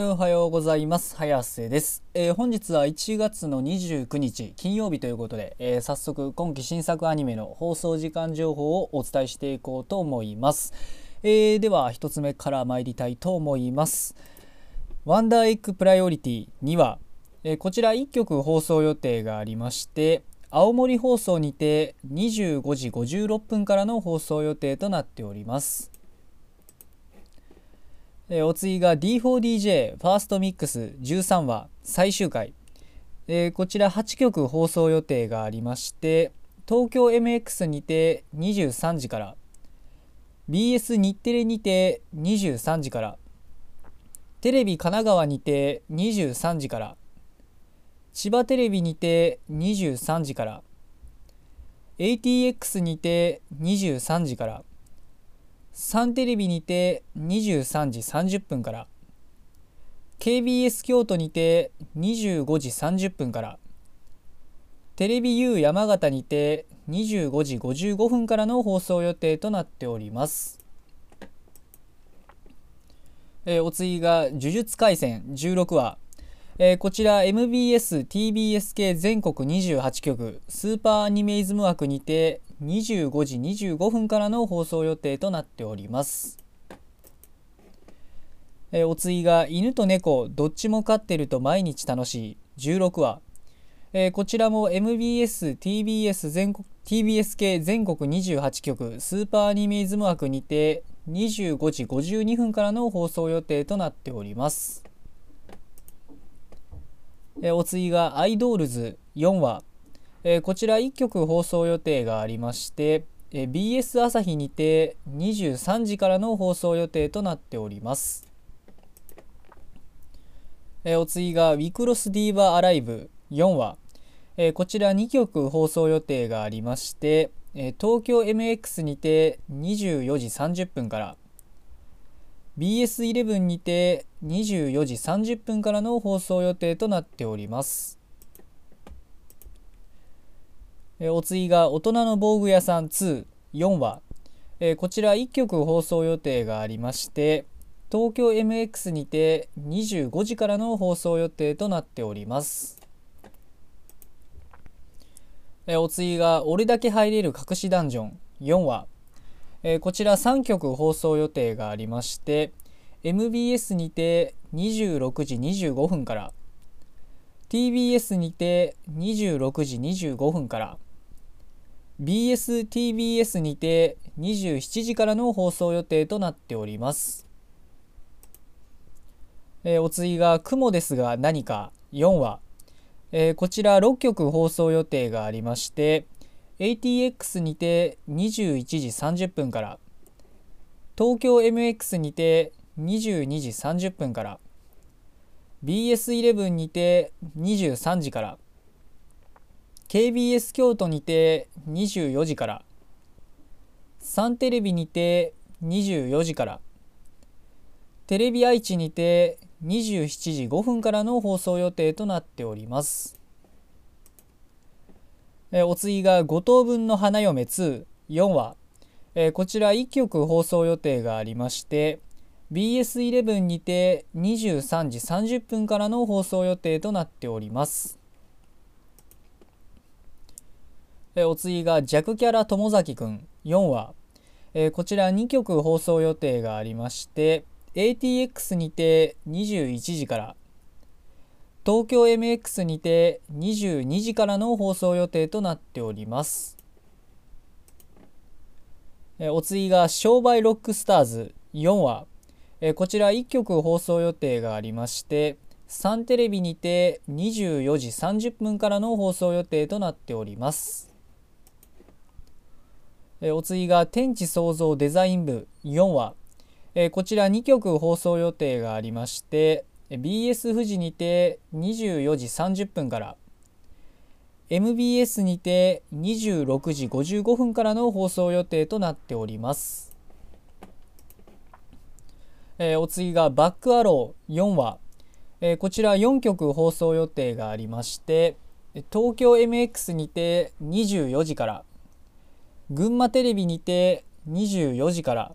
おはようございます。早瀬です。本日は1月の29日金曜日ということで、早速今期新作アニメの放送時間情報をお伝えしていこうと思います。では1つ目から参りたいと思います。ワンダーエッグプライオリティ2話、こちら1曲放送予定がありまして、青森放送にて25時56分からの放送予定となっております。お次が D4DJ ファーストミックス13話最終回、こちら8曲放送予定がありまして、東京 MX にて23時から、 BS 日テレにて23時から、テレビ神奈川にて23時から、千葉テレビにて23時から、 ATX にて23時から、サンテレビにて23時30分から、 KBS 京都にて25時30分から、テレビ U 山形にて25時55分からの放送予定となっております。お次が呪術廻戦16話、こちら MBS、TBS 系全国28局スーパーアニメイズム枠にて25時25分からの放送予定となっております。お次が犬と猫どっちも飼ってると毎日楽しい16話、こちらも MBS、TBS 全国、TBS 系全国28局スーパーアニメイズム枠にて25時52分からの放送予定となっております。お次がアイドールズ4話、こちら1曲放送予定がありまして、BS 朝日にて23時からの放送予定となっております。お次がウィクロスディーバアライブ4話、こちら2曲放送予定がありまして、東京 MX にて24時30分から、BS11 にて24時30分からの放送予定となっております。お次が大人の防具屋さん2、4話、こちら1曲放送予定がありまして、東京 MX にて25時からの放送予定となっております。お次が俺だけ入れる隠しダンジョン4話、こちら3曲放送予定がありまして、MBS にて26時25分から、TBS にて26時25分から、BS、TBS にて27時からの放送予定となっております。お次が雲ですが何か4話、こちら6曲放送予定がありまして、ATX にて21時30分から、東京 MX にて22時30分から、BS11 にて23時から、KBS 京都にて24時から、サンテレビにて24時から、テレビ愛知にて27時5分からの放送予定となっております。お次が5等分の花嫁2、4話、こちら1曲放送予定がありまして、BS11 にて23時30分からの放送予定となっております。お次が弱キャラ友崎くん4話、こちら2曲放送予定がありまして、ATX にて21時から、東京 MX にて22時からの放送予定となっております。お次がSHOW BY ROCK!!4話、こちら1曲放送予定がありまして、サンテレビにて24時30分からの放送予定となっております。お次が天地創造デザイン部4話、こちら2曲放送予定がありまして、BS 富士にて24時30分から、MBS にて26時55分からの放送予定となっております。お次がバックアロー4話、こちら4曲放送予定がありまして、東京 MX にて24時から、群馬テレビにて24時から、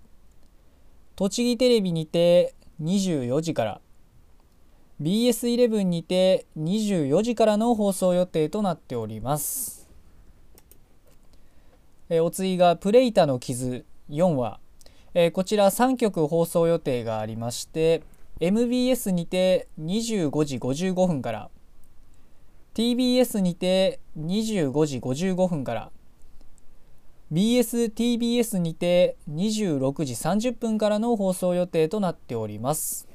栃木テレビにて24時から、BS11 にて24時からの放送予定となっております。お次がプレイタの傷4話、こちら3曲放送予定がありまして、 MBS にて25時55分から、 TBS にて25時55分から、 BSTBS にて26時30分からの放送予定となっております。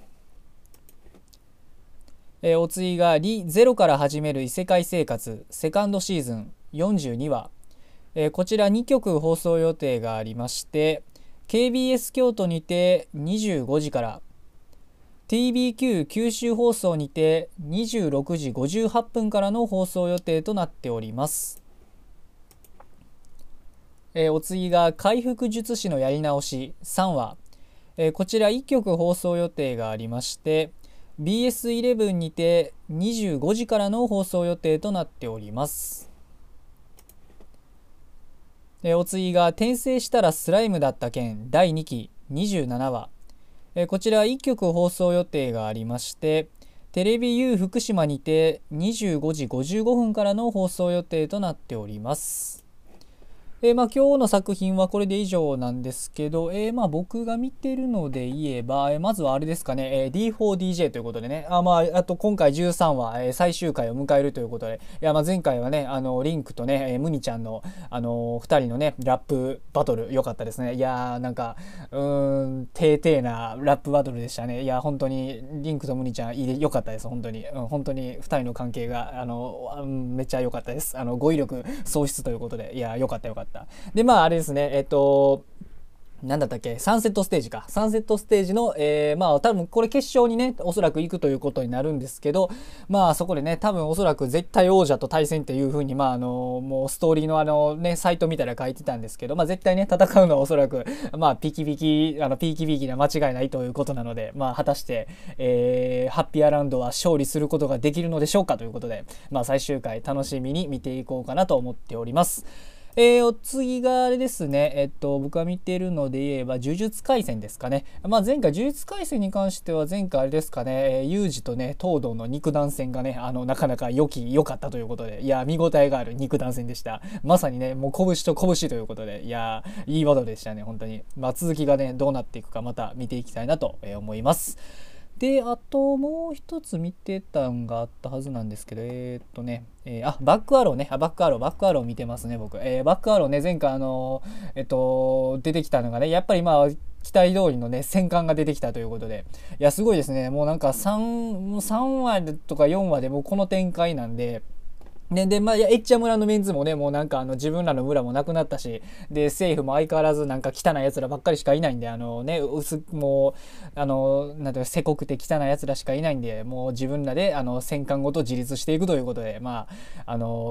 お次がリゼロから始める異世界生活セカンドシーズン42話、こちら2曲放送予定がありまして、 KBS 京都にて25時から、 TBQ 九州放送にて26時58分からの放送予定となっております。お次が回復術師のやり直し3話、こちら1曲放送予定がありまして、BS11 にて25時からの放送予定となっております。お次が転生したらスライムだった件第2期27話、こちら1曲放送予定がありまして、テレビ U 福島にて25時55分からの放送予定となっております。今日の作品はこれで以上なんですけど、僕が見てるので言えば、まずはあれですかね、D4DJ ということでね、あと今回13話、最終回を迎えるということで、いや前回はね、リンクとね、ムニちゃんの、2人のね、ラップバトル、良かったですね。いやー、なんか、てーてーなラップバトルでしたね。いや、本当に、リンクとムニちゃん、良かったです、本当に。本当に、2人の関係が、めっちゃ良かったです。語彙力喪失ということで、いや、良かった、良かった。であれですね、何だったっけ、サンセットステージか、サンセットステージの、多分これ決勝にね、おそらく行くということになるんですけど、そこでね、多分おそらく絶対王者と対戦っていう風に、もうストーリーのね、サイト見たら書いてたんですけど、絶対ね、戦うのはおそらく、ピーキビキな間違いないということなので、果たして、ハッピーアラウンドは勝利することができるのでしょうかということで、最終回楽しみに見ていこうかなと思っております。お次があれですね、僕が見てるので言えば呪術廻戦ですかね。前回呪術廻戦に関しては前回あれですかね、ユージとね、東堂の肉弾戦がね、なかなか良かったということで、いや見応えがある肉弾戦でした。まさにね、もう拳と拳ということで、いやいいバトルでしたね、本当に。続きがね、どうなっていくかまた見ていきたいなと思います。で、あともう一つ見てたんがあったはずなんですけど、バックアローね、バックアロー見てますね、僕。バックアローね、前回出てきたのがね、やっぱり期待通りのね、戦艦が出てきたということで、いや、すごいですね、もうなんか3話とか4話でもうこの展開なんで、ね、で、いや、エッチャ村のメンズもね、もうなんか自分らの村もなくなったし、で、政府も相変わらずなんか汚い奴らばっかりしかいないんで、もう、なんていうの、せこくて汚い奴らしかいないんで、もう自分らで、戦艦ごと自立していくということで、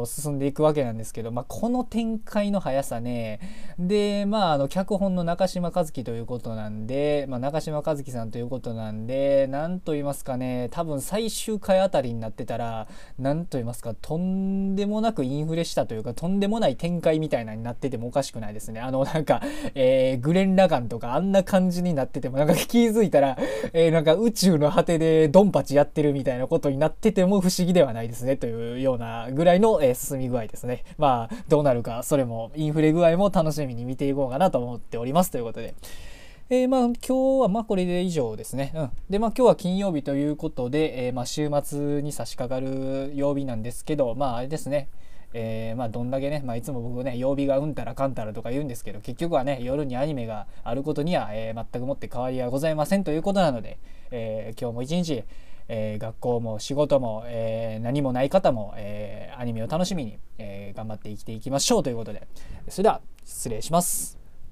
進んでいくわけなんですけど、この展開の速さね、で、脚本の中島和樹ということなんで、中島和樹さんということなんで、なんと言いますかね、多分最終回あたりになってたら、なんと言いますか、とんでもなくインフレしたというか、とんでもない展開みたいなになっててもおかしくないですね。なんか、グレン・ラガンとかあんな感じになってても、なんか気づいたら、なんか宇宙の果てでドンパチやってるみたいなことになってても不思議ではないですね、というようなぐらいの、進み具合ですね。どうなるか、それもインフレ具合も楽しみに見ていこうかなと思っておりますということで。今日はこれで以上ですね。で、今日は金曜日ということで、週末に差し掛かる曜日なんですけど、あれですね。どんだけね、いつも僕ね、曜日がうんたらかんたらとか言うんですけど、結局はね、夜にアニメがあることには、全くもって変わりはございませんということなので、今日も一日、学校も仕事も、何もない方も、アニメを楽しみに、頑張って生きていきましょうということで、それでは失礼します。